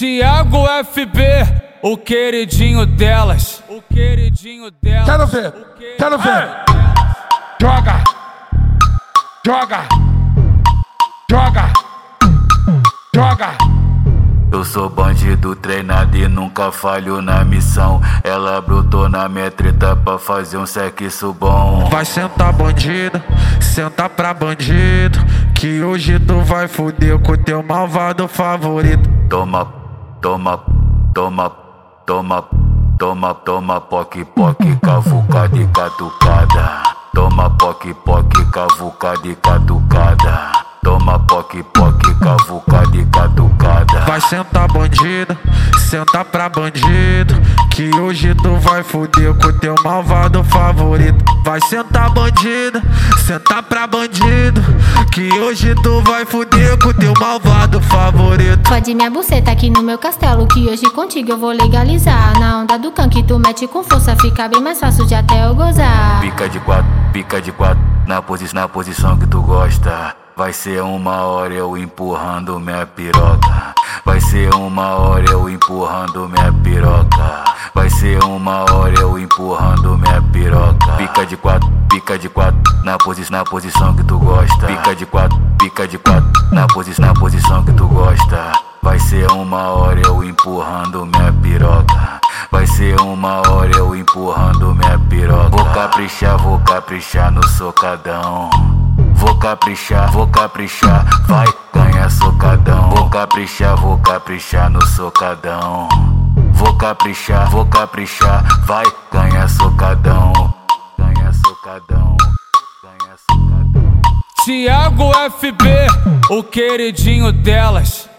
Thiago FB, o queridinho delas. O queridinho delas. Quero ver, quero ver. Joga, joga, joga, joga. Eu sou bandido treinado e nunca falho na missão. Ela brotou na minha treta pra fazer um sexo bom. Vai sentar bandida, senta pra bandido, que hoje tu vai foder com teu malvado favorito. Toma, toma, toma, toma, toma, toma, poque, poque, cavucada e catucada. Toma, poque, poque, cavucada e catucada. Toma, poque, poque, cavucada e catucada. Vai sentar bandida, senta pra bandido, que hoje tu vai foder com teu malvado favorito. Vai sentar bandida, senta pra bandido, que hoje tu vai foder com teu malvado favorito. Pode minha buceta aqui no meu castelo, que hoje contigo eu vou legalizar. Na onda do can que tu mete com força, fica bem mais fácil de até eu gozar. Pica de quatro, na posição que tu gosta. Vai ser uma hora eu empurrando minha piroca. Vai ser uma hora eu empurrando minha piroca. Vai ser uma hora eu empurrando minha piroca. Pica de quatro, na posição que tu gosta. Pica de quatro, na posição que tu gosta. Vai ser uma hora eu empurrando minha piroca. Vai ser uma hora eu empurrando minha piroca. Vou caprichar no socadão. Vou caprichar, vai ganhar socadão. Vou caprichar no socadão. Vou caprichar, vai ganhar socadão. Ganha socadão, ganha socadão. Thiago FB, o queridinho delas.